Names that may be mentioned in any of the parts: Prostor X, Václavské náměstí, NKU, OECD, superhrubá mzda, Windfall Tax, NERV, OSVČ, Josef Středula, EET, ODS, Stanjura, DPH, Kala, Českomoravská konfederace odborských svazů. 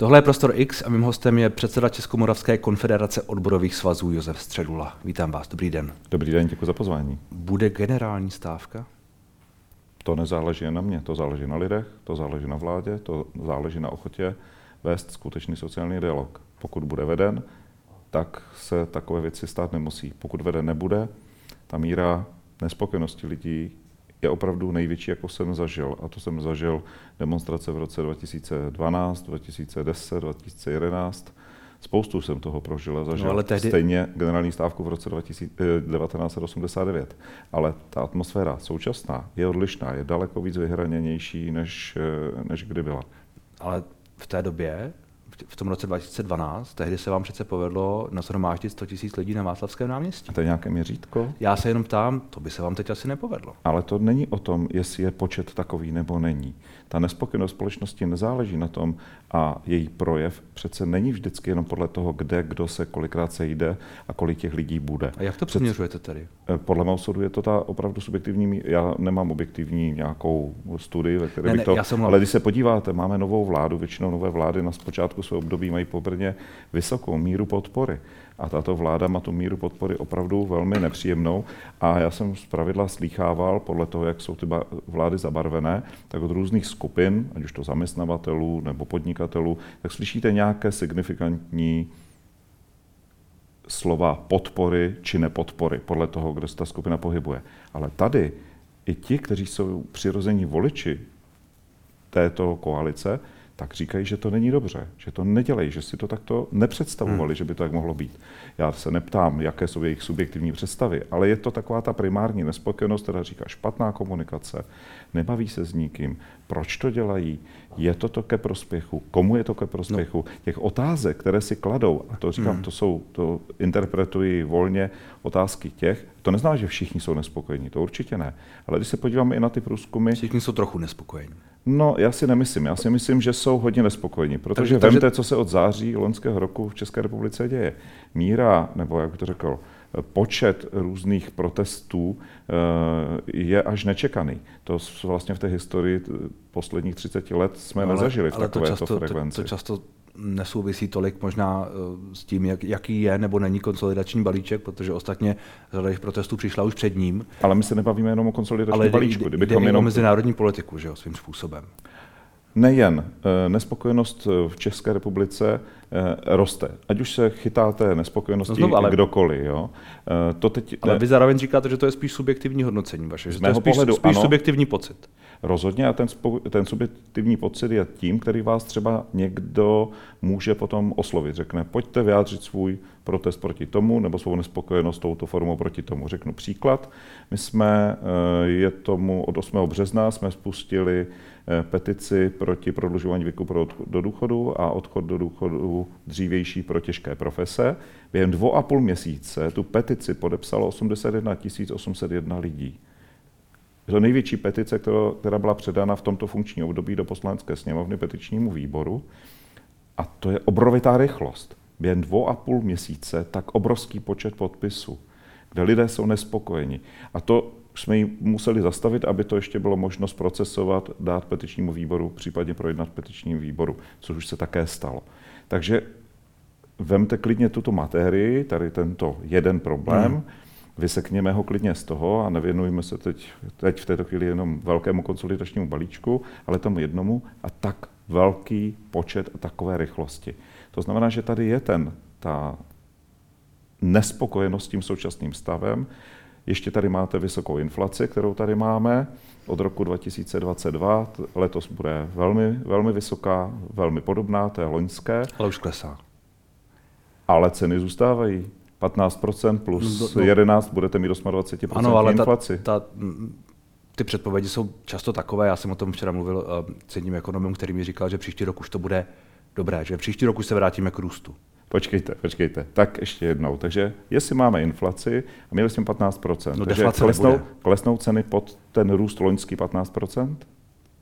Tohle je Prostor X a mým hostem je předseda Českomoravské konfederace odborových svazů Josef Středula. Vítám vás, dobrý den. Dobrý den, děkuji za pozvání. Bude generální stávka? To nezáleží na mě, to záleží na lidech, to záleží na vládě, to záleží na ochotě vést skutečný sociální dialog. Pokud bude veden, tak se takové věci stát nemusí. Pokud veden nebude, ta míra nespokojenosti lidí je opravdu největší, jako jsem zažil. A to jsem zažil demonstrace v roce 2012, 2010, 2011. Spoustu jsem toho prožil a zažil. No, tehdy... Stejně generální stávku v roce 1989. Ale ta atmosféra současná je odlišná, je daleko víc vyhraněnější, než kdy byla. Ale v té době, v tom roce 2012, tehdy se vám přece povedlo nashromáždit 100 000 lidí na Václavském náměstí. A to je nějaké měřítko? Já se jenom ptám, to by se vám teď asi nepovedlo. Ale to není o tom, jestli je počet takový nebo není. Ta nespokojenost společnosti nezáleží na tom a její projev přece není vždycky jenom podle toho, kde, kdo se kolikrát sejde a kolik těch lidí bude. A jak to přeměřujete tady? Podle mého soudu je to ta opravdu subjektivní, já nemám objektivní nějakou studii, ve které bych to... Ale když se podíváte, máme novou vládu, většinou nové vlády na zpočátku svého období mají poměrně vysokou míru podpory. A tato vláda má tu míru podpory opravdu velmi nepříjemnou. A já jsem zpravidla slýchával, podle toho, jak jsou ty vlády zabarvené, tak od různých skupin, ať už to zaměstnavatelů nebo podnikatelů, tak slyšíte nějaké signifikantní slova podpory či nepodpory, podle toho, kde se ta skupina pohybuje. Ale tady i ti, kteří jsou přirození voliči této koalice, tak říkají, že to není dobře, že to nedělají, že si to takto nepředstavovali, že by to tak mohlo být. Já se neptám, jaké jsou jejich subjektivní představy, ale je to taková ta primární nespokojenost, která říká špatná komunikace, nebaví se s nikým, proč to dělají, je to ke prospěchu, komu je to ke prospěchu, těch otázek, které si kladou, a to říkám, to interpretuji volně, otázky těch, to neznamená, že všichni jsou nespokojení, to určitě ne, ale když se podíváme i na ty průzkumy... Všichni jsou trochu nespokojení. No, já si myslím, že jsou hodně nespokojení, protože vemte, co se od září loňského roku v České republice děje. Míra, nebo jak to řekl, počet různých protestů je až nečekaný. To vlastně v té historii posledních 30 let jsme nezažili v takovéto frekvenci. To často nesouvisí tolik možná s tím, jaký je nebo není konsolidační balíček, protože ostatně řada těch protestů přišla už před ním. Ale my se nebavíme jenom o konsolidačním balíčku. Ale jde jenom o mezinárodní politiku, že jo, svým způsobem. Nejen. Nespokojenost v České republice roste. Ať už se chytáte nespokojenosti kdokoliv. Jo? To teď, ale vy zároveň říkáte, že to je spíš subjektivní hodnocení vaše, že to je spíš subjektivní pocit. Rozhodně a ten subjektivní pocit je tím, který vás třeba někdo může potom oslovit. Řekne, pojďte vyjádřit svůj protest proti tomu, nebo svou nespokojenost touto formou proti tomu. Řeknu příklad. My jsme, je tomu od 8. března, jsme spustili petici proti prodlužování věku do důchodu a odchod do důchodu dřívější pro těžké profese. Během 2,5 měsíce tu petici podepsalo 81 801 lidí. Je to největší petice, která byla předána v tomto funkčním období do Poslanecké sněmovny petičnímu výboru. A to je obrovitá rychlost. Během 2,5 měsíce tak obrovský počet podpisů, kde lidé jsou nespokojeni. A to jsme ji museli zastavit, aby to ještě bylo možnost procesovat, dát petičnímu výboru, případně projednat petičním výboru, což už se také stalo. Takže vemte klidně tuto materii, tady tento jeden problém, vysekněme ho klidně z toho a nevěnujeme se teď v této chvíli jenom velkému konsolidačnímu balíčku, ale tomu jednomu a tak velký počet a takové rychlosti. To znamená, že tady je ta nespokojenost s tím současným stavem. Ještě tady máte vysokou inflaci, kterou tady máme od roku 2022. Letos bude velmi, velmi vysoká, velmi podobná, to je loňské. Ale už klesá. Ale ceny zůstávají. 15% plus 11 budete mít 28% inflaci. Ano, ale ty předpovědi jsou často takové. Já jsem o tom včera mluvil cením ekonomem, který mi říkal, že příští rok už to bude dobré, že příští rok už se vrátíme k růstu. Počkejte. Tak ještě jednou. Takže jestli máme inflaci, a měli jsme 15%, takže klesnou ceny pod ten růst loňský 15%?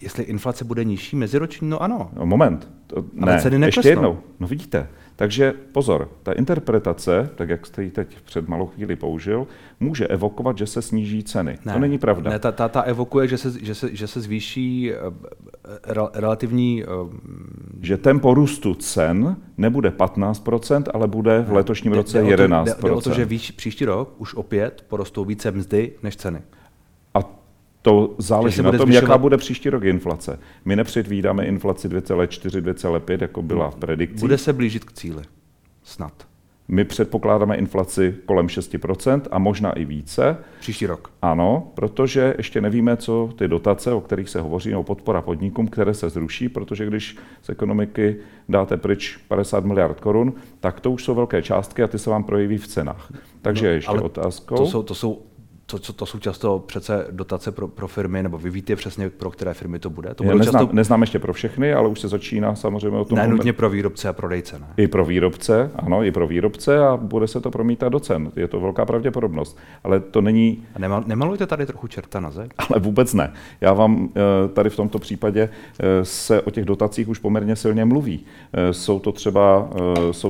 Jestli inflace bude nižší meziroční, no ano. Moment. Ne, ceny neklesnou. Ještě jednou. No vidíte, Takže pozor, ta interpretace, tak jak jste ji teď před malou chvíli použil, může evokovat, že se sníží ceny. Ne, to není pravda. Ne, ta evokuje, že se zvýší relativní... Že tempo růstu cen nebude 15%, ale bude v letošním roce 11%. Jde o to, že příští rok už opět porostou více mzdy než ceny. To záleží na tom, jaká bude příští rok inflace. My nepředvídáme inflaci 2,4, 2,5, jako byla v predikci. Bude se blížit k cíli. Snad. My předpokládáme inflaci kolem 6% a možná i více. Příští rok. Ano, protože ještě nevíme, co ty dotace, o kterých se hovoří, o podpora podnikům, které se zruší, protože když z ekonomiky dáte pryč 50 miliard korun, tak to už jsou velké částky a ty se vám projeví v cenách. Takže ještě otázkou... To jsou často přece dotace pro firmy, nebo vy víte přesně, pro které firmy to bude? Neznám ještě pro všechny, ale už se začíná samozřejmě o tom. Ne nutně pro výrobce a prodejce, ne? I pro výrobce, ano, i pro výrobce a bude se to promítat do cen. Je to velká pravděpodobnost, ale to není... A nemalujte tady trochu čerta na zeď? Ale vůbec ne. Já vám tady v tomto případě se o těch dotacích už poměrně silně mluví. Jsou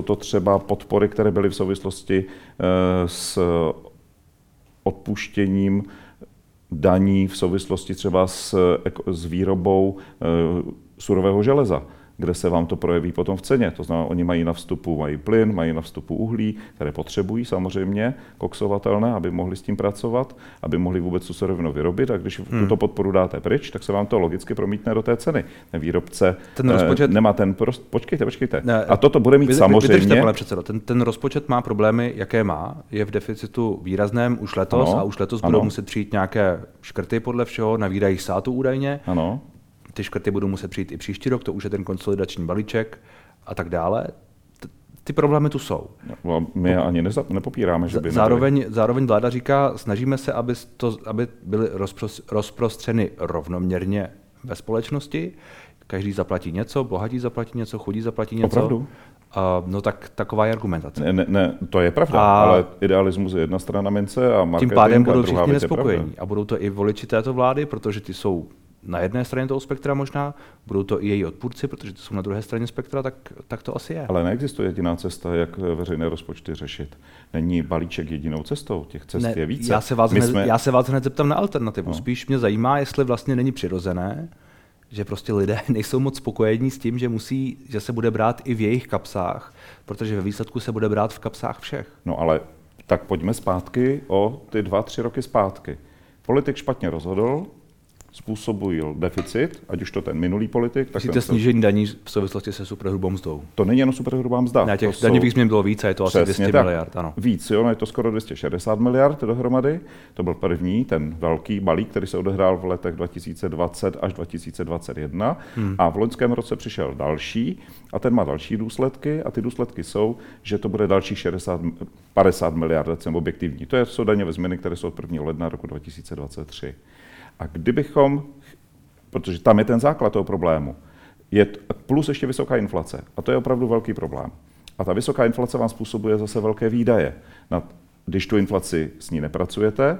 to třeba podpory, které byly v souvislosti s odpuštěním daní v souvislosti třeba s výrobou surového železa, kde se vám to projeví potom v ceně. To znamená, oni mají na vstupu plyn, mají na vstupu uhlí, které potřebují samozřejmě, koksovatelné, aby mohli s tím pracovat, aby mohli vůbec tu surovinu vyrobit. A když tuto podporu dáte pryč, tak se vám to logicky promítne do té ceny. Ten výrobce nemá ten rozpočet. Počkejte. Ne, a toto bude mít samozřejmě. Vydržte, pane předsedo, ten rozpočet má problémy, jaké má. Je v deficitu výrazném už letos, ano, a už letos budou muset přijít nějaké škrty podle všeho na výdajích státu údajně. Ano. Ty škrty budou muset přijít i příští rok, to už je ten konsolidační balíček a tak dále. Ty problémy tu jsou. No, my je ani nepopíráme, že by zároveň vláda říká, snažíme se, aby byly rozprostřeny rovnoměrně ve společnosti. Každý zaplatí něco, bohatí zaplatí něco, chudí zaplatí něco. Opravdu? No tak taková je argumentace. Ne, to je pravda, ale idealismus je jedna strana mince a marketing. Tím pádem budou všichni nespokojení a budou to i voliči této vlády, protože ty jsou na jedné straně toho spektra možná, budou to i její odpůrci, protože to jsou na druhé straně spektra, tak to asi je. Ale neexistuje jediná cesta, jak veřejné rozpočty řešit. Není balíček jedinou cestou, těch cest je více. Já se vás hned zeptám na alternativu. No. Spíš mě zajímá, jestli vlastně není přirozené, že prostě lidé nejsou moc spokojení s tím, že se bude brát i v jejich kapsách, protože ve výsledku se bude brát v kapsách všech. No ale tak pojďme zpátky o ty 2-3 roky zpátky. Politik špatně rozhodl, způsobují deficit, ať už to ten minulý politik, tak ten snížení daní v souvislosti se superhrubou mzdou. To není jenom superhrubá mzda. Ne, těch daňových změn bylo víc, a je to asi 200 miliard, ano. Víc, jo, je to skoro 260 miliard dohromady. To byl první, ten velký balík, který se odehrál v letech 2020 až 2021 a v loňském roce přišel další a ten má další důsledky a ty důsledky jsou, že to bude další 50 miliard, ať jsem objektivní. To jsou daňové změny, které jsou od 1. ledna roku 2023. A kdybychom, protože tam je ten základ toho problému, je plus ještě vysoká inflace. A to je opravdu velký problém. A ta vysoká inflace vám způsobuje zase velké výdaje. Když tu inflaci s ní nepracujete,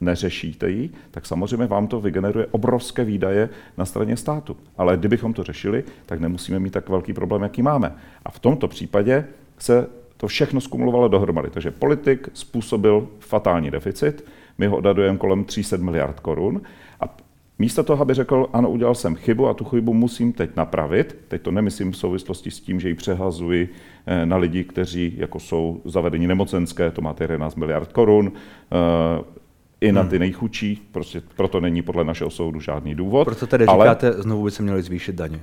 neřešíte ji, tak samozřejmě vám to vygeneruje obrovské výdaje na straně státu. Ale kdybychom to řešili, tak nemusíme mít tak velký problém, jaký máme. A v tomto případě se to všechno skumulovalo dohromady. Takže politik způsobil fatální deficit, my ho odhadujeme kolem 300 miliard korun a místo toho, aby řekl, ano, udělal jsem chybu a tu chybu musím teď napravit, teď to nemyslím v souvislosti s tím, že ji přehazuji na lidi, kteří jako jsou zavedení nemocenské, to máte 11 miliard korun, i na ty nejchudší, prostě proto není podle našeho soudu žádný důvod. Proto tedy říkáte, znovu by se měly zvýšit daně.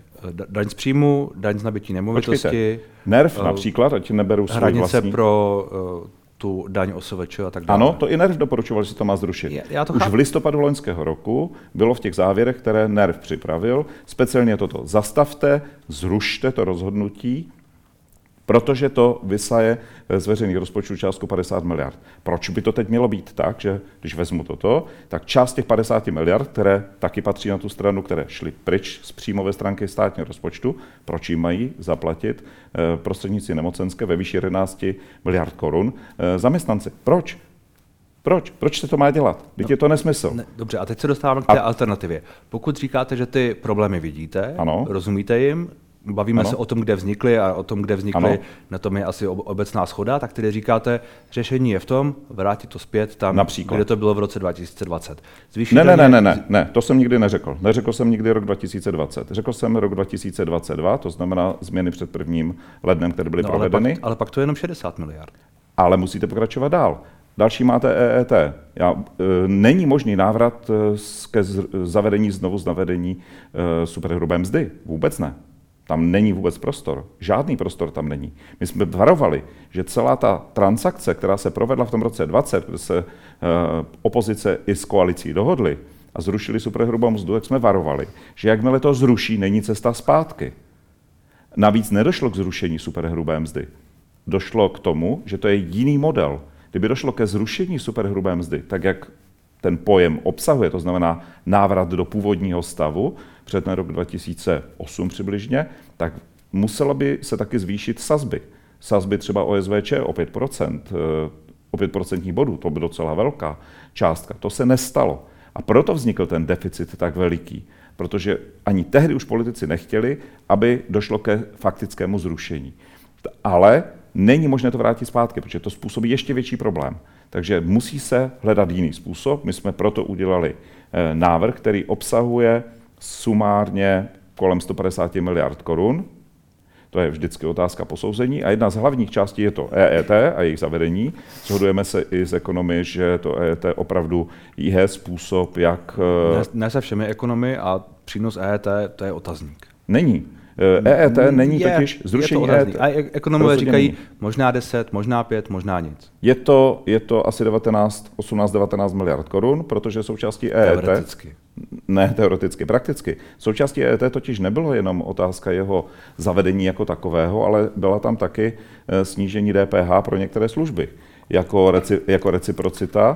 Daň z příjmu, daň z nabytí nemovitosti. Počkejte. NERV například, ať neberu svůj vlastní. Hranice pro tu daň OSVČ a tak dále. Ano, to i NERV doporučoval, že se to má zrušit. Už v listopadu loňského roku bylo v těch závěrech, které NERV připravil, speciálně toto. Zastavte, zrušte to rozhodnutí, protože to vysaje z veřejných rozpočtů částku 50 miliard. Proč by to teď mělo být tak, že když vezmu toto, tak část těch 50 miliard, které taky patří na tu stranu, které šly pryč z příjmové stránky státního rozpočtu, proč jim mají zaplatit prostředníci nemocenské ve výši 11 miliard korun zaměstnanci? Proč? Proč se to má dělat? Teď je to nesmysl. Ne, dobře, a teď se dostáváme k té alternativě. Pokud říkáte, že ty problémy vidíte, ano, rozumíte jim, bavíme ano. se o tom, kde vznikly a o tom, kde vznikly, ano. na tom je asi obecná shoda, tak tedy říkáte, řešení je v tom, vrátit to zpět tam, například. Kde to bylo v roce 2020. Ne, to jsem nikdy neřekl. Neřekl jsem nikdy rok 2020. Řekl jsem rok 2022, to znamená změny před 1. lednem, které byly provedeny. Ale pak to je jenom 60 miliard. Ale musíte pokračovat dál. Další máte EET. Není možný návrat ke zavedení, znovu zavedení superhrubé mzdy. Vůbec ne. Tam není vůbec prostor. Žádný prostor tam není. My jsme varovali, že celá ta transakce, která se provedla v tom roce 2020, kde se opozice i s koalicí dohodly a zrušili superhrubou mzdu, jak jsme varovali, že jakmile to zruší, není cesta zpátky. Navíc nedošlo k zrušení superhrubé mzdy. Došlo k tomu, že to je jiný model. Kdyby došlo ke zrušení superhrubé mzdy, tak jak ten pojem obsahuje, to znamená návrat do původního stavu před ten rok 2008 přibližně, tak muselo by se taky zvýšit sazby. Sazby třeba OSVČ o 5%, o 5% bodů, to by docela velká částka. To se nestalo. A proto vznikl ten deficit tak veliký, protože ani tehdy už politici nechtěli, aby došlo ke faktickému zrušení. Ale není možné to vrátit zpátky, protože to způsobí ještě větší problém. Takže musí se hledat jiný způsob. My jsme proto udělali návrh, který obsahuje sumárně kolem 150 miliard korun. To je vždycky otázka posouzení. A jedna z hlavních částí je to EET a jejich zavedení. Shodujeme se i z ekonomii, že to EET opravdu je způsob, jak... Ne se všemi ekonomy a přínos EET to je otazník. Není. EET není totiž zrušení EET. A ekonomové říkají možná 10, možná 5, možná nic. Je to asi 18-19 miliard korun, protože součástí EET... Prakticky. Součástí EET totiž nebylo jenom otázka jeho zavedení jako takového, ale byla tam taky snížení DPH pro některé služby, jako reciprocita,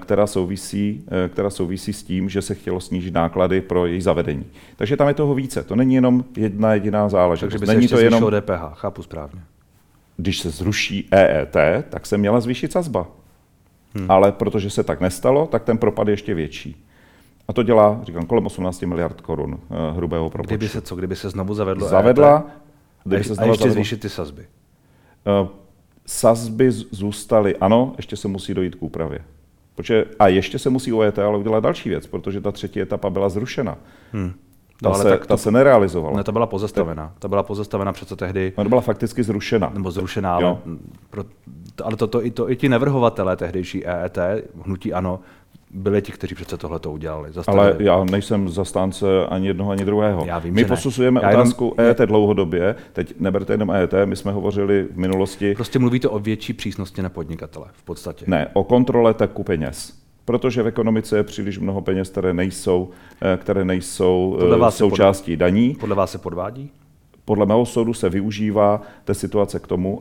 která souvisí s tím, že se chtělo snížit náklady pro její zavedení. Takže tam je toho více. To není jenom jedna jediná záležitost. Takže by se ještě zvýšilo DPH, chápu správně. Když se zruší EET, tak se měla zvýšit sazba. Ale protože se tak nestalo, tak ten propad je ještě větší. A to dělá, říkám, kolem 18 miliard korun hrubého propočtu. Kdyby se znovu zavedla EET a ještě zvýšit ty sazby? Sazby zůstaly, ano, ještě se musí dojít k úpravě. A ještě se musí EET ale udělat další věc, protože ta třetí etapa byla zrušena. Ta se nerealizovala. Ne, ta byla pozastavena. Ta byla pozastavena přece tehdy. No, to byla fakticky zrušena. Nebo zrušená, ale to i ti navrhovatelé tehdejší EET, hnutí ANO, byli ti, kteří přece tohleto udělali. Ale já nejsem zastánce ani jednoho, ani druhého. Já vím, my posuzujeme otázku EET dlouhodobě. Teď neberte jenom EET, my jsme hovořili v minulosti... Prostě mluvíte o větší přísnosti na podnikatele v podstatě. Ne, o kontrole taku peněz. Protože v ekonomice je příliš mnoho peněz, které nejsou součástí daní. Podle vás se podvádí? Podle mého soudu se využívá té situace k tomu,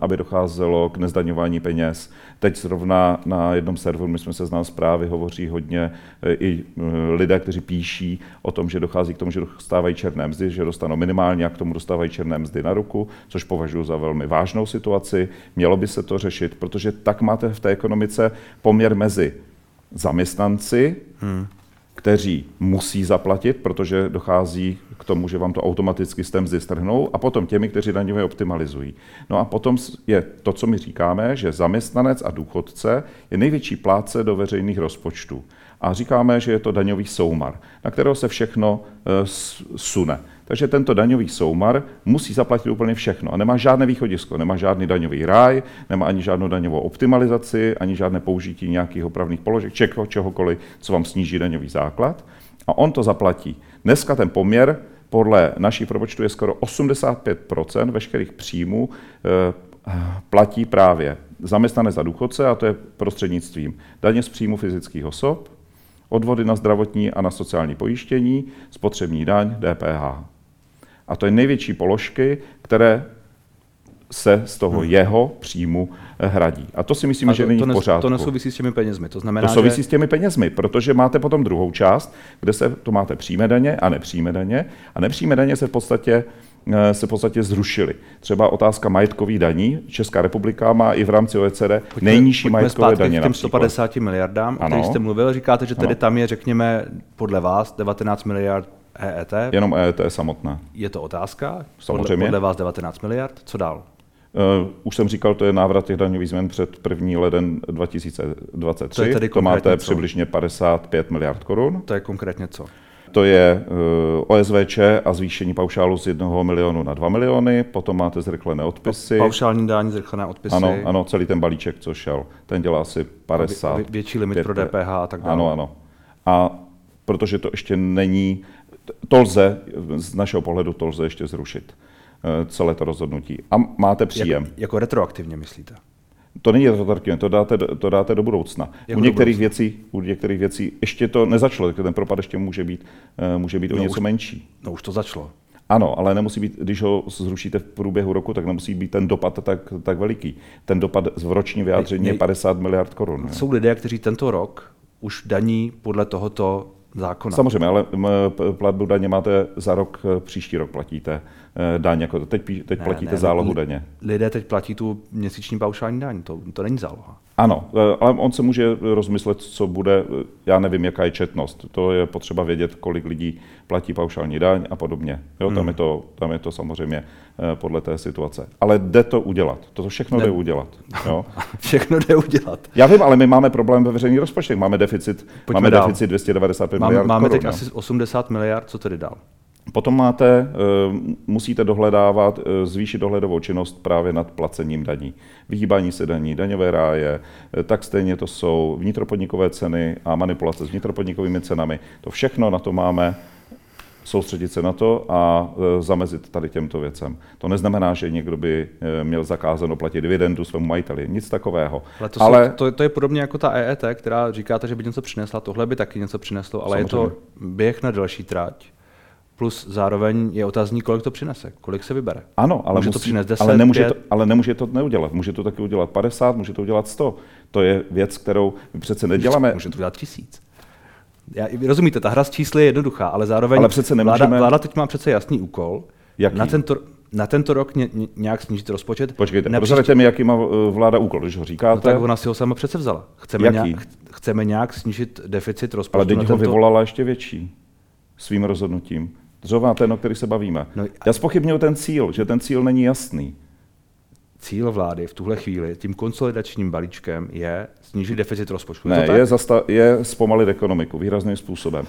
aby docházelo k nezdaňování peněz. Teď zrovna na jednom serveru, my jsme Seznam Zprávy, hovoří hodně i lidé, kteří píší o tom, že dochází k tomu, že dostávají černé mzdy, že dostanou minimálně a k tomu dostávají černé mzdy na ruku, což považuji za velmi vážnou situaci. Mělo by se to řešit, protože tak máte v té ekonomice poměr mezi zaměstnanci, kteří musí zaplatit, protože dochází k tomu, že vám to automaticky z té mzdy strhnou, a potom těmi, kteří daňově optimalizují. No a potom je to, co my říkáme, že zaměstnanec a důchodce je největší plátce do veřejných rozpočtů. A říkáme, že je to daňový soumar, na kterého se všechno sune. Takže tento daňový soumar musí zaplatit úplně všechno a nemá žádné východisko, nemá žádný daňový ráj, nemá ani žádnou daňovou optimalizaci, ani žádné použití nějakých opravných položek, čehokoliv, co vám sníží daňový základ, a on to zaplatí. Dneska ten poměr podle našich propočtů je skoro 85% veškerých příjmů platí právě zaměstnanec a důchodce, a to je prostřednictvím daně z příjmu fyzických osob, odvody na zdravotní a na sociální pojištění, spotřební daň, DPH. A to je největší položky, které se z toho jeho příjmu hradí. A to si myslím, že není v pořádku. To nesouvisí s těmi penězmi. To souvisí s těmi penězmi, protože máte potom druhou část, kde se to máte přímé daně a nepřímé daně. A nepřímé daně se v podstatě zrušily. Třeba otázka majetkových daní. Česká republika má i v rámci OECD nejnižší majetkové daně. K těm 150 miliardám, o kterých jste mluvil, říkáte, že tedy tam je, řekněme, podle vás 19 miliard EET? Jenom EET samotné. Je to otázka? Samozřejmě. Podle vás 19 miliard, co dál? Už jsem říkal, to je návrat těch daňových změn před 1. leden 2023. To máte přibližně 55 miliard korun. To je konkrétně co? To je OSVČ a zvýšení paušálu z 1 milionu na 2 miliony, potom máte zrychlené odpisy. Paušální daň, zrychlené odpisy. Ano, ano, celý ten balíček, co šel, ten dělá asi 50. Větší limit pro DPH a tak dále. Ano, ano. A protože to ještě není, to lze, z našeho pohledu to lze ještě zrušit, celé to rozhodnutí. A máte příjem. Jako retroaktivně myslíte? To není retroaktivně, to dáte do budoucna. Jako u některých věcí ještě to nezačalo, ten propad ještě může být o něco menší. No už to začalo. Ano, ale nemusí být, když ho zrušíte v průběhu roku, tak nemusí být ten dopad tak veliký. Ten dopad v roční vyjádření je 50 miliard korun. Jsou lidé, kteří tento rok už daní podle tohoto zákona. Samozřejmě, ale platbu daně máte za rok, příští rok platíte daň, jako teď platíte zálohu daně. Lidé teď platí tu měsíční paušální daň, to není záloha. Ano, ale on se může rozmyslet, co bude, já nevím, jaká je četnost, to je potřeba vědět, kolik lidí platí paušální daň a podobně. Jo, tam je to samozřejmě podle té situace. Ale jde to udělat, to všechno jde udělat. Jo? Všechno jde udělat. Já vím, ale my máme problém ve veřejných rozpočtech, máme deficit 295 miliard korun. Máme teď asi 80 miliard, co tedy dál? Potom musíte dohledávat, zvýšit dohledovou činnost právě nad placením daní. Vyhýbání se daní, daňové ráje, tak stejně to jsou vnitropodnikové ceny a manipulace s vnitropodnikovými cenami. To všechno na to máme, soustředit se na to a zamezit tady těmto věcem. To neznamená, že někdo by měl zakázeno platit dividendu svému majiteli, nic takového. To je podobně jako ta EET, která říkáte, že by něco přinesla, tohle by taky něco přineslo, ale samozřejmě. Je to běh na další tráť. Plus zároveň je otázník, kolik to přinese, kolik se vybere. Ano, ale může to přinést 10, ale nemůže to neudělat. Může to taky udělat 50, může to udělat 100. To je věc, kterou my přece neděláme. Může to udělat 1000. Rozumíte, ta hra s čísly je jednoduchá, ale zároveň vláda teď má přece jasný úkol. Jaký? Na tento rok nějak snížit rozpočet. Počkejte, prozraďte mi, jaký má vláda úkol, když ho říkáte. No tak ona si ho sama přece vzala. Chceme nějak snížit deficit rozpočtu. Ale teď ho vyvolala ještě větší svým rozhodnutím. Zrovna ten, o který se bavíme. Já zpochybňuji ten cíl, že ten cíl není jasný. Cíl vlády v tuhle chvíli tím konsolidačním balíčkem je snížit deficit rozpočtu. Ne, je zpomalit ekonomiku výrazným způsobem.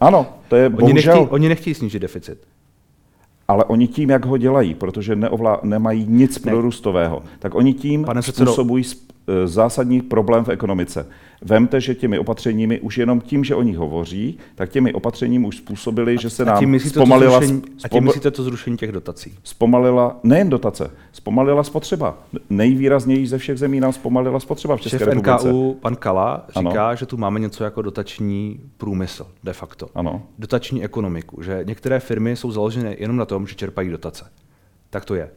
Ano, to je bohužel. Oni nechtějí snížit deficit. Ale oni tím, jak ho dělají, protože nemají nic prorůstového, tak oni tím způsobují zásadní problém v ekonomice. Vemte, že těmi opatřeními, už jenom tím, že o nich hovoří, tak těmi opatřeními už způsobili, že se nám zpomalila... A tím myslíte to zrušení těch dotací? Zpomalila, nejen dotace, zpomalila spotřeba. Nejvýrazněji ze všech zemí nám zpomalila spotřeba v České republice. Šéf NKU, pan Kala, říká, ano, že tu máme něco jako dotační průmysl, de facto. Ano. Dotační ekonomiku, že některé firmy jsou založené jenom na tom, že čerpají dotace. Tak to je.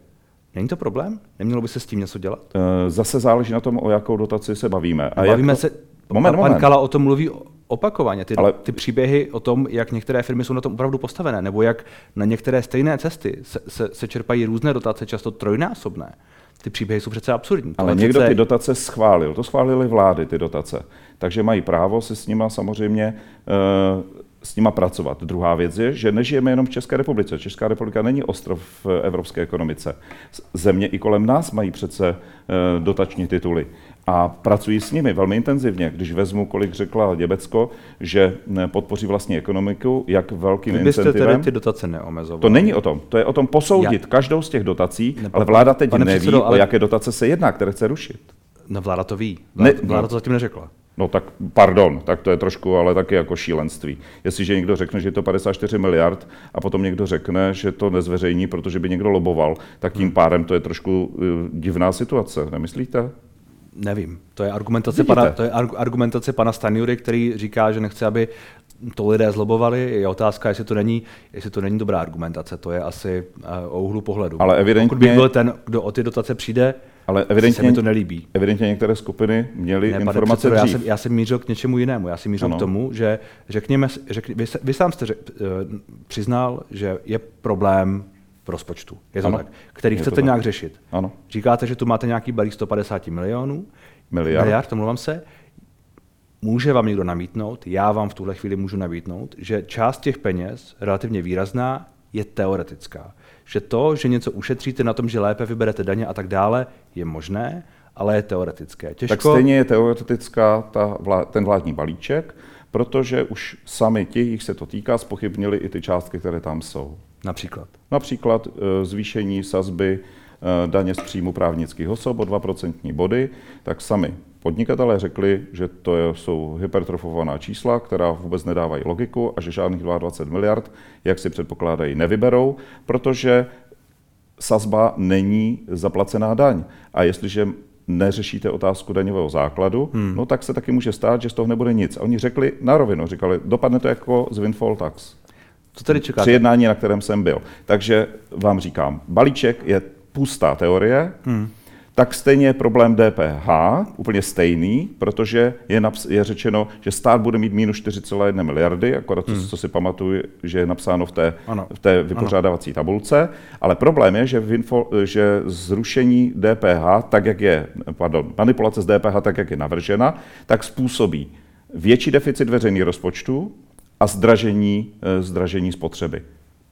Není to problém? Nemělo by se s tím něco dělat? Zase záleží na tom, o jakou dotaci se bavíme. Pan Kala o tom mluví opakovaně. Ty příběhy o tom, jak některé firmy jsou na tom opravdu postavené, nebo jak na některé stejné cesty se čerpají různé dotace, často trojnásobné. Ty příběhy jsou přece absurdní. Ale někdo ty dotace schválil. To schválily vlády, ty dotace. Takže mají právo se s nima samozřejmě... s nima pracovat. Druhá věc je, že nežijeme jenom v České republice. Česká republika není ostrov v evropské ekonomice. Země i kolem nás mají přece dotační tituly a pracují s nimi velmi intenzivně. Když vezmu, kolik řekla Německo, že podpoří vlastní ekonomiku, jak velkým incentivem. Kdybyste tedy ty dotace neomezovali. To není o tom. To je o tom posoudit každou z těch dotací, ale vláda teď neví, o jaké dotace se jedná, které chce rušit. No vláda to ví. Vláda to zatím neřekla. No tak pardon, tak to je trošku, ale taky jako šílenství. Jestliže někdo řekne, že je to 54 miliard a potom někdo řekne, že to nezveřejní, protože by někdo loboval, tak tím pádem to je trošku divná situace, nemyslíte? Nevím, to je argumentace pana Stanjury, který říká, že nechce, aby to lidé zlobovali. Je otázka, jestli to není dobrá argumentace, to je asi o úhlu pohledu. Ale evidentně... Pokud bych byl ten, kdo o ty dotace přijde, ale evidentně, se mi to nelíbí. Evidentně některé skupiny měly informace dřív. Já jsem mířil k něčemu jinému. Já jsem mířil k tomu, že vy sám jste přiznal, že je problém v rozpočtu, který chcete nějak řešit. Ano. Říkáte, že tu máte nějaký balík 150 milionů, miliard, omlouvám se. Může vám někdo namítnout, já vám v tuhle chvíli můžu namítnout, že část těch peněz, relativně výrazná, je teoretická. Že to, že něco ušetříte na tom, že lépe vyberete daně a tak dále, je možné, ale je teoretické. Těžko... Tak stejně je teoretická ten vládní balíček, protože už sami ti, jich se to týká, zpochybnili i ty částky, které tam jsou. Například? Například zvýšení sazby daně z příjmu právnických osob o 2% body, tak sami podnikatelé řekli, že to jsou hypertrofovaná čísla, která vůbec nedávají logiku a že žádných 22 miliard, jak si předpokládají, nevyberou, protože sazba není zaplacená daň. A jestliže neřešíte otázku daňového základu, no tak se taky může stát, že z toho nebude nic. A oni řekli na rovinu, říkali, dopadne to jako z Windfall Tax. Co tady čekáte? Při jednání, na kterém jsem byl. Takže vám říkám, balíček je pustá teorie, tak stejně je problém DPH, úplně stejný, protože je řečeno, že stát bude mít minus 4,1 miliardy, akorát co si pamatuju, že je napsáno v té vypořádávací tabulce, ale problém je, že zrušení DPH, manipulace s DPH, tak jak je navržena, tak způsobí větší deficit veřejných rozpočtů a zdražení spotřeby.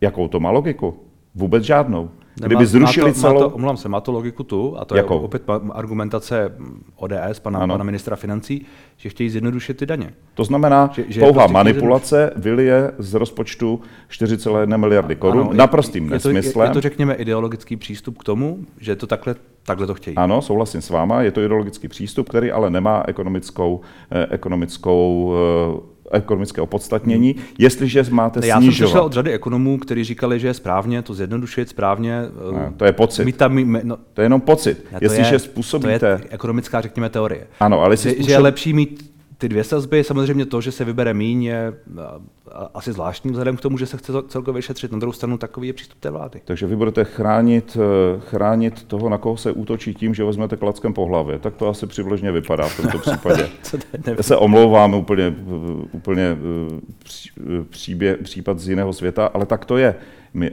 Jakou to má logiku? Vůbec žádnou. Kdyby zrušili celou... Omlouvám se, má to logiku tu, a to Jakou? Je opět argumentace ODS, pana ministra financí, že chtějí zjednodušit ty daně. To znamená, že pouhá manipulace vylije z rozpočtu 4,1 miliardy korun, naprostým nesmyslem. Je to, řekněme, ideologický přístup k tomu, že to takhle to chtějí. Ano, souhlasím s váma, je to ideologický přístup, který ale nemá ekonomické opodstatnění, jestliže máte snižovat. Já jsem slyšel od řady ekonomů, kteří říkali, že je správně to zjednodušit, správně... No, to je pocit. To je jenom pocit. Jestliže způsobíte... To je ekonomická, řekněme, teorie. Ano, ale že je lepší mít ty dvě sazby, samozřejmě to, že se vybere míň, je asi zvláštní vzhledem k tomu, že se chce celkově šetřit. Na druhou stranu takový je přístup té vlády. Takže vy budete chránit toho, na koho se útočí tím, že vezmete klackem po hlavě. Tak to asi přibližně vypadá v tomto případě. Já se omlouvám, úplně případ z jiného světa, ale tak to je. My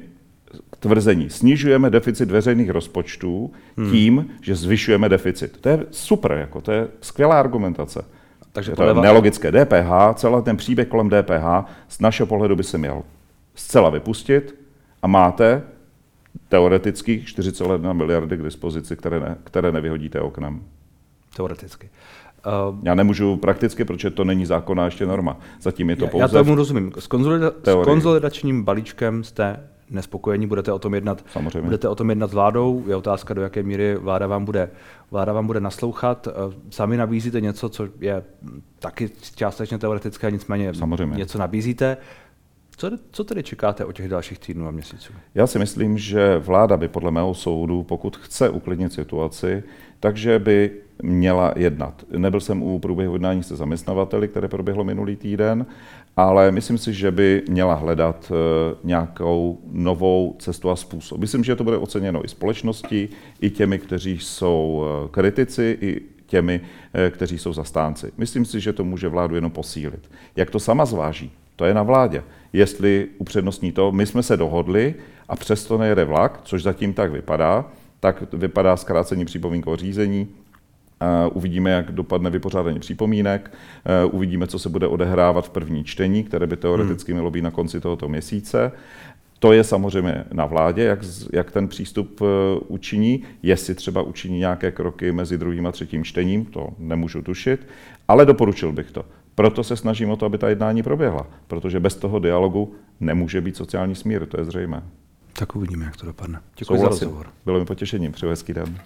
tvrzení snižujeme deficit veřejných rozpočtů tím, že zvyšujeme deficit. To je super, to je skvělá argumentace. Takže to je nelogické. DPH, celý ten příběh kolem DPH z našeho pohledu by se měl zcela vypustit a máte teoreticky 4,1 miliardy k dispozici, které nevyhodíte oknem. Teoreticky. Já nemůžu prakticky, protože to není zákonná ještě norma. Zatím je to pouze... Já tomu rozumím. S konzolidačním balíčkem jste nespokojení, budete o tom jednat. Samozřejmě. Budete o tom jednat s vládou. Je otázka, do jaké míry vláda vám bude naslouchat. Sami nabízíte něco, co je taky částečně teoretické, nicméně samozřejmě něco nabízíte. Co tedy čekáte od těch dalších týdnů a měsíců? Já si myslím, že vláda by podle mého soudu, pokud chce uklidnit situaci, takže by měla jednat. Nebyl jsem u průběhu jednání se zaměstnavateli, které proběhlo minulý týden, ale myslím si, že by měla hledat nějakou novou cestu a způsob. Myslím, že to bude oceněno i společností, i těmi, kteří jsou kritici, i těmi, kteří jsou zastánci. Myslím si, že to může vládu jenom posílit. Jak to sama zváží? To je na vládě. Jestli upřednostní to, my jsme se dohodli a přesto nejede vlak, což zatím tak vypadá zkrácení připomínkového řízení. Uvidíme, jak dopadne vypořádání připomínek, uvidíme, co se bude odehrávat v první čtení, které by teoreticky mělo být na konci tohoto měsíce. To je samozřejmě na vládě, jak ten přístup učiní, jestli třeba učiní nějaké kroky mezi druhým a třetím čtením, to nemůžu tušit, ale doporučil bych to. Proto se snažím o to, aby ta jednání proběhla, protože bez toho dialogu nemůže být sociální smír, to je zřejmě. Tak uvidíme, jak to dopadne. Děkuji za rozhovor. Bylo mi potěšením, přeju hezký den.